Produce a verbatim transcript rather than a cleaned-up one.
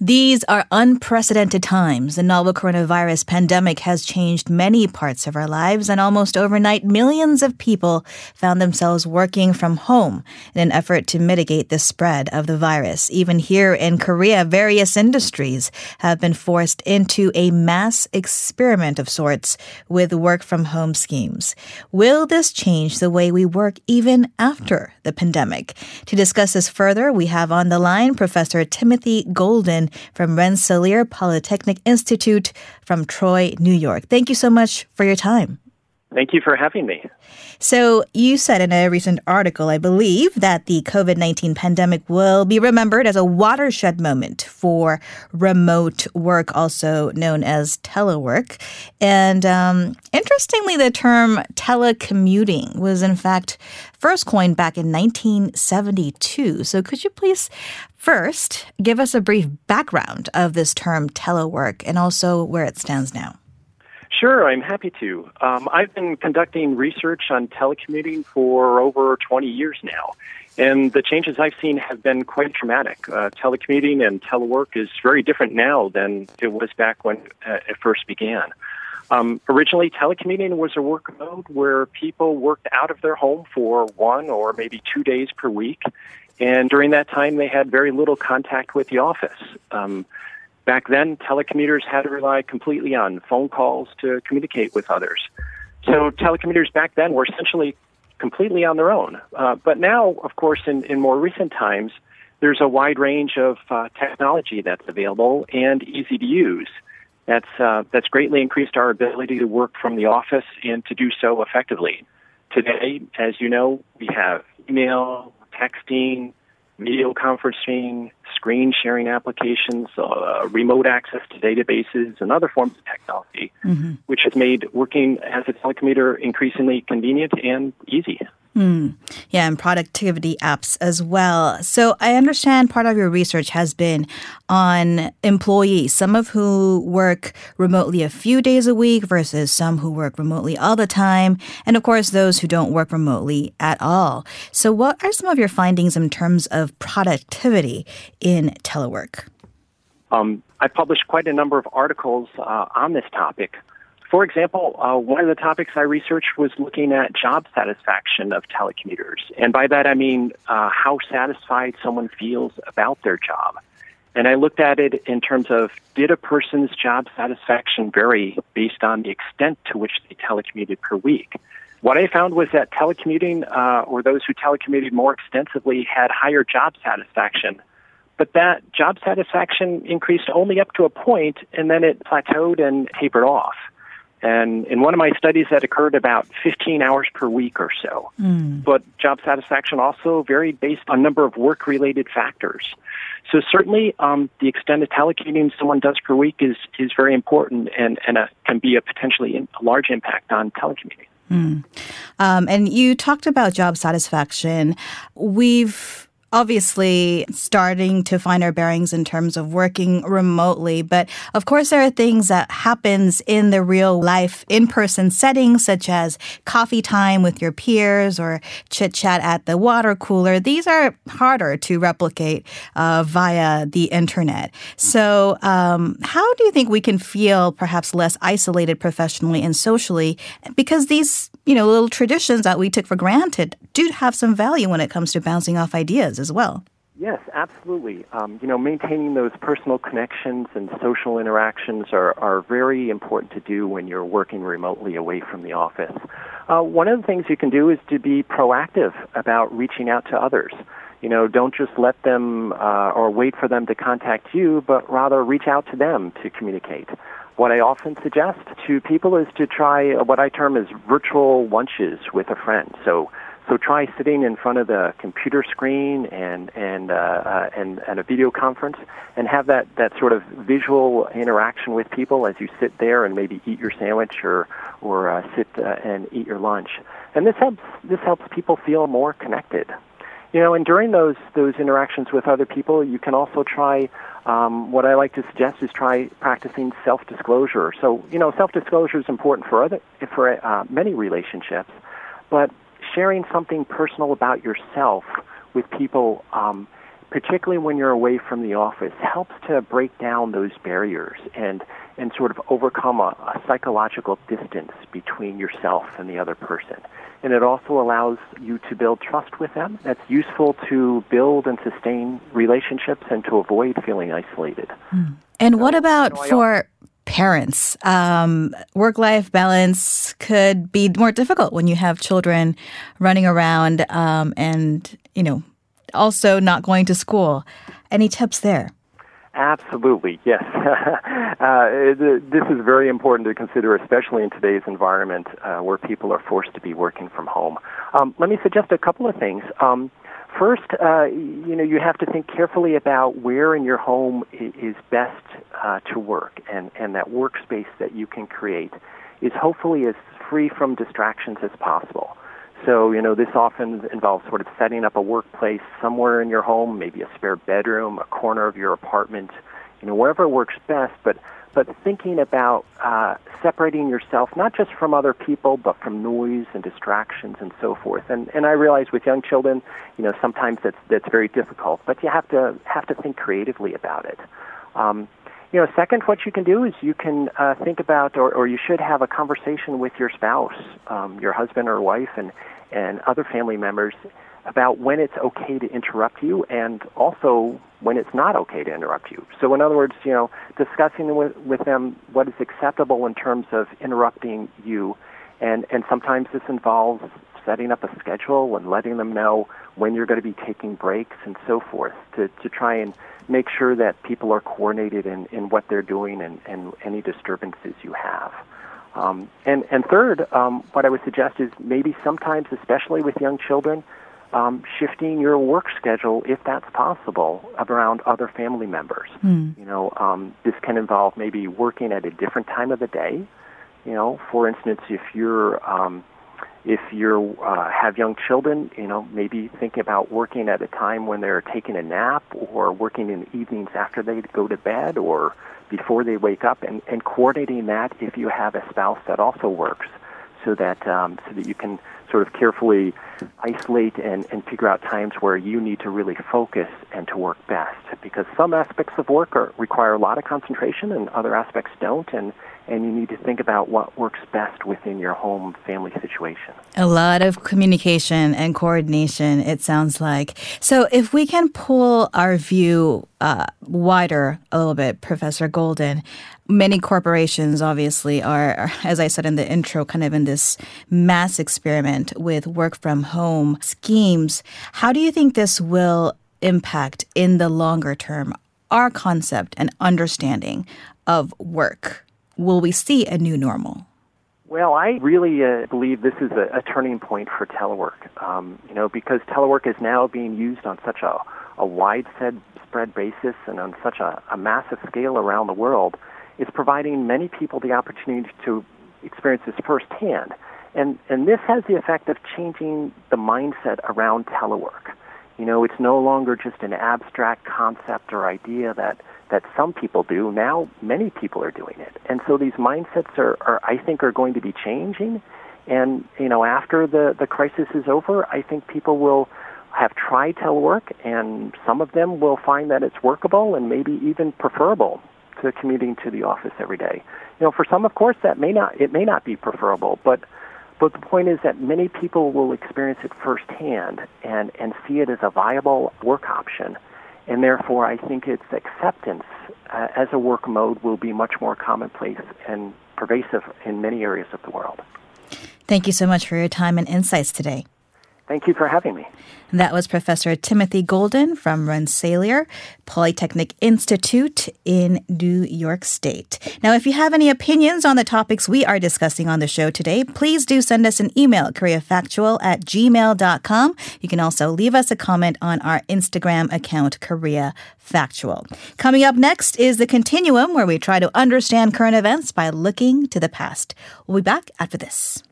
These are unprecedented times. The novel coronavirus pandemic has changed many parts of our lives, and almost overnight, millions of people found themselves working from home in an effort to mitigate the spread of the virus. Even here in Korea, various industries have been forced into a mass experiment of sorts with work-from-home schemes. Will this change the way we work even after the pandemic? To discuss this further, we have on the line Professor Timothy Golden from Rensselaer Polytechnic Institute from Troy, New York. Thank you so much for your time. Thank you for having me. So you said in a recent article, I believe, that the covid nineteen pandemic will be remembered as a watershed moment for remote work, also known as telework. And um, interestingly, the term telecommuting was, in fact, first coined back in nineteen seventy-two. So could you please first give us a brief background of this term telework and also where it stands now? Sure, I'm happy to. Um, I've been conducting research on telecommuting for over twenty years now, and the changes I've seen have been quite dramatic. Uh, telecommuting and telework is very different now than it was back when uh, it first began. Um, originally, telecommuting was a work mode where people worked out of their home for one or maybe two days per week, and during that time, they had very little contact with the office. Um, Back then, telecommuters had to rely completely on phone calls to communicate with others. So telecommuters back then were essentially completely on their own. Uh, but now, of course, in, in more recent times, there's a wide range of uh, technology that's available and easy to use. That's, uh, that's greatly increased our ability to work from the office and to do so effectively. Today, as you know, we have email, texting, video conferencing, screen sharing applications, uh, remote access to databases, and other forms of technology, mm-hmm. which has made working as a telecommuter increasingly convenient and easy. Mm. Yeah, and productivity apps as well. So I understand part of your research has been on employees, some of who work remotely a few days a week versus some who work remotely all the time, and of course those who don't work remotely at all. So what are some of your findings in terms of productivity in telework? Um, I published quite a number of articles uh, on this topic. For example, uh, one of the topics I researched was looking at job satisfaction of telecommuters. And by that, I mean uh, how satisfied someone feels about their job. And I looked at it in terms of, did a person's job satisfaction vary based on the extent to which they telecommuted per week? What I found was that telecommuting, uh, or those who telecommuted more extensively, had higher job satisfaction. But that job satisfaction increased only up to a point, and then it plateaued and tapered off. And in one of my studies, that occurred about fifteen hours per week or so. Mm. But job satisfaction also varied based on a number of work-related factors. So certainly um, the extent of telecommuting someone does per week is, is very important and, and a, can be a potentially in, a large impact on telecommuting. Mm. Um, and you talked about job satisfaction. We've obviously starting to find our bearings in terms of working remotely. But of course, there are things that happens in the real life in-person settings, such as coffee time with your peers or chit-chat at the water cooler. These are harder to replicate uh, via the internet. So um, how do you think we can feel perhaps less isolated professionally and socially? Because these, you know, little traditions that we took for granted do have some value when it comes to bouncing off ideas as well. Yes, absolutely. Um, you know, maintaining those personal connections and social interactions are, are very important to do when you're working remotely away from the office. Uh, one of the things you can do is to be proactive about reaching out to others. You know, don't just let them uh, or wait for them to contact you, but rather reach out to them to communicate. What I often suggest to people is to try what I term as virtual lunches with a friend. So So try sitting in front of the computer screen and and uh, uh, and, and a video conference, and have that, that sort of visual interaction with people as you sit there and maybe eat your sandwich or or uh, sit uh, and eat your lunch. And this helps this helps people feel more connected. You know, and during those those interactions with other people, you can also try. Um, what I like to suggest is try practicing self-disclosure. So you know, self-disclosure is important for other for uh, many relationships, but sharing something personal about yourself with people um, particularly when you're away from the office, helps to break down those barriers and, and sort of overcome a, a psychological distance between yourself and the other person. And it also allows you to build trust with them. That's useful to build and sustain relationships and to avoid feeling isolated. Mm. And what about for parents? Um, work-life balance could be more difficult when you have children running around um, and, you know, also not going to school. Any tips there? Absolutely, yes. uh, this is very important to consider, especially in today's environment uh, where people are forced to be working from home. Um, let me suggest a couple of things. Um, first, uh, you know, you have to think carefully about where in your home is best uh, to work, and, and that workspace that you can create is hopefully as free from distractions as possible. So, you know, this often involves sort of setting up a workplace somewhere in your home, maybe a spare bedroom, a corner of your apartment, you know, wherever works best, but, but thinking about uh, separating yourself, not just from other people, but from noise and distractions and so forth. And, and I realize with young children, you know, sometimes that's, that's very difficult, but you have to, have to think creatively about it. Um, You know, second, what you can do is you can uh, think about, or, or you should have a conversation with your spouse, um, your husband or wife, and, and other family members about when it's okay to interrupt you and also when it's not okay to interrupt you. So in other words, you know, discussing with, with them what is acceptable in terms of interrupting you, and, and sometimes this involves setting up a schedule and letting them know when you're going to be taking breaks and so forth to, to try and make sure that people are coordinated in, in what they're doing and, and any disturbances you have. Um, and, and third, um, what I would suggest is maybe sometimes, especially with young children, um, shifting your work schedule, if that's possible, around other family members. Mm. You know, um, this can involve maybe working at a different time of the day. You know, for instance, if you're... Um, If you uh, have young children, you know, maybe think about working at a time when they're taking a nap or working in the evenings after they go to bed or before they wake up, and, and coordinating that if you have a spouse that also works so that um, so that you can sort of carefully isolate and, and figure out times where you need to really focus and to work best. Because some aspects of work are, require a lot of concentration and other aspects don't, and and you need to think about what works best within your home family situation. A lot of communication and coordination, it sounds like. So if we can pull our view uh, wider a little bit, Professor Golden, many corporations obviously are, are, as I said in the intro, kind of in this mass experiment with work from home schemes. How do you think this will impact in the longer term our concept and understanding of work? Will we see a new normal? Well, I really uh, believe this is a, a turning point for telework, um, you know, because telework is now being used on such a, a widespread basis and on such a, a massive scale around the world. It's providing many people the opportunity to experience this firsthand. And, and this has the effect of changing the mindset around telework. You know, it's no longer just an abstract concept or idea that that some people do. Now many people are doing it. And so these mindsets are, are I think, are going to be changing. And, you know, after the, the crisis is over, I think people will have tried telework, and some of them will find that it's workable and maybe even preferable to commuting to the office every day. You know, for some, of course, that may not, it may not be preferable, but But the point is that many people will experience it firsthand and, and see it as a viable work option. And therefore, I think its acceptance uh, as a work mode will be much more commonplace and pervasive in many areas of the world. Thank you so much for your time and insights today. Thank you for having me. And that was Professor Timothy Golden from Rensselaer Polytechnic Institute in New York State. Now, if you have any opinions on the topics we are discussing on the show today, please do send us an email, koreafactual at gmail dot com. You can also leave us a comment on our Instagram account, koreafactual. Coming up next is The Continuum, where we try to understand current events by looking to the past. We'll be back after this.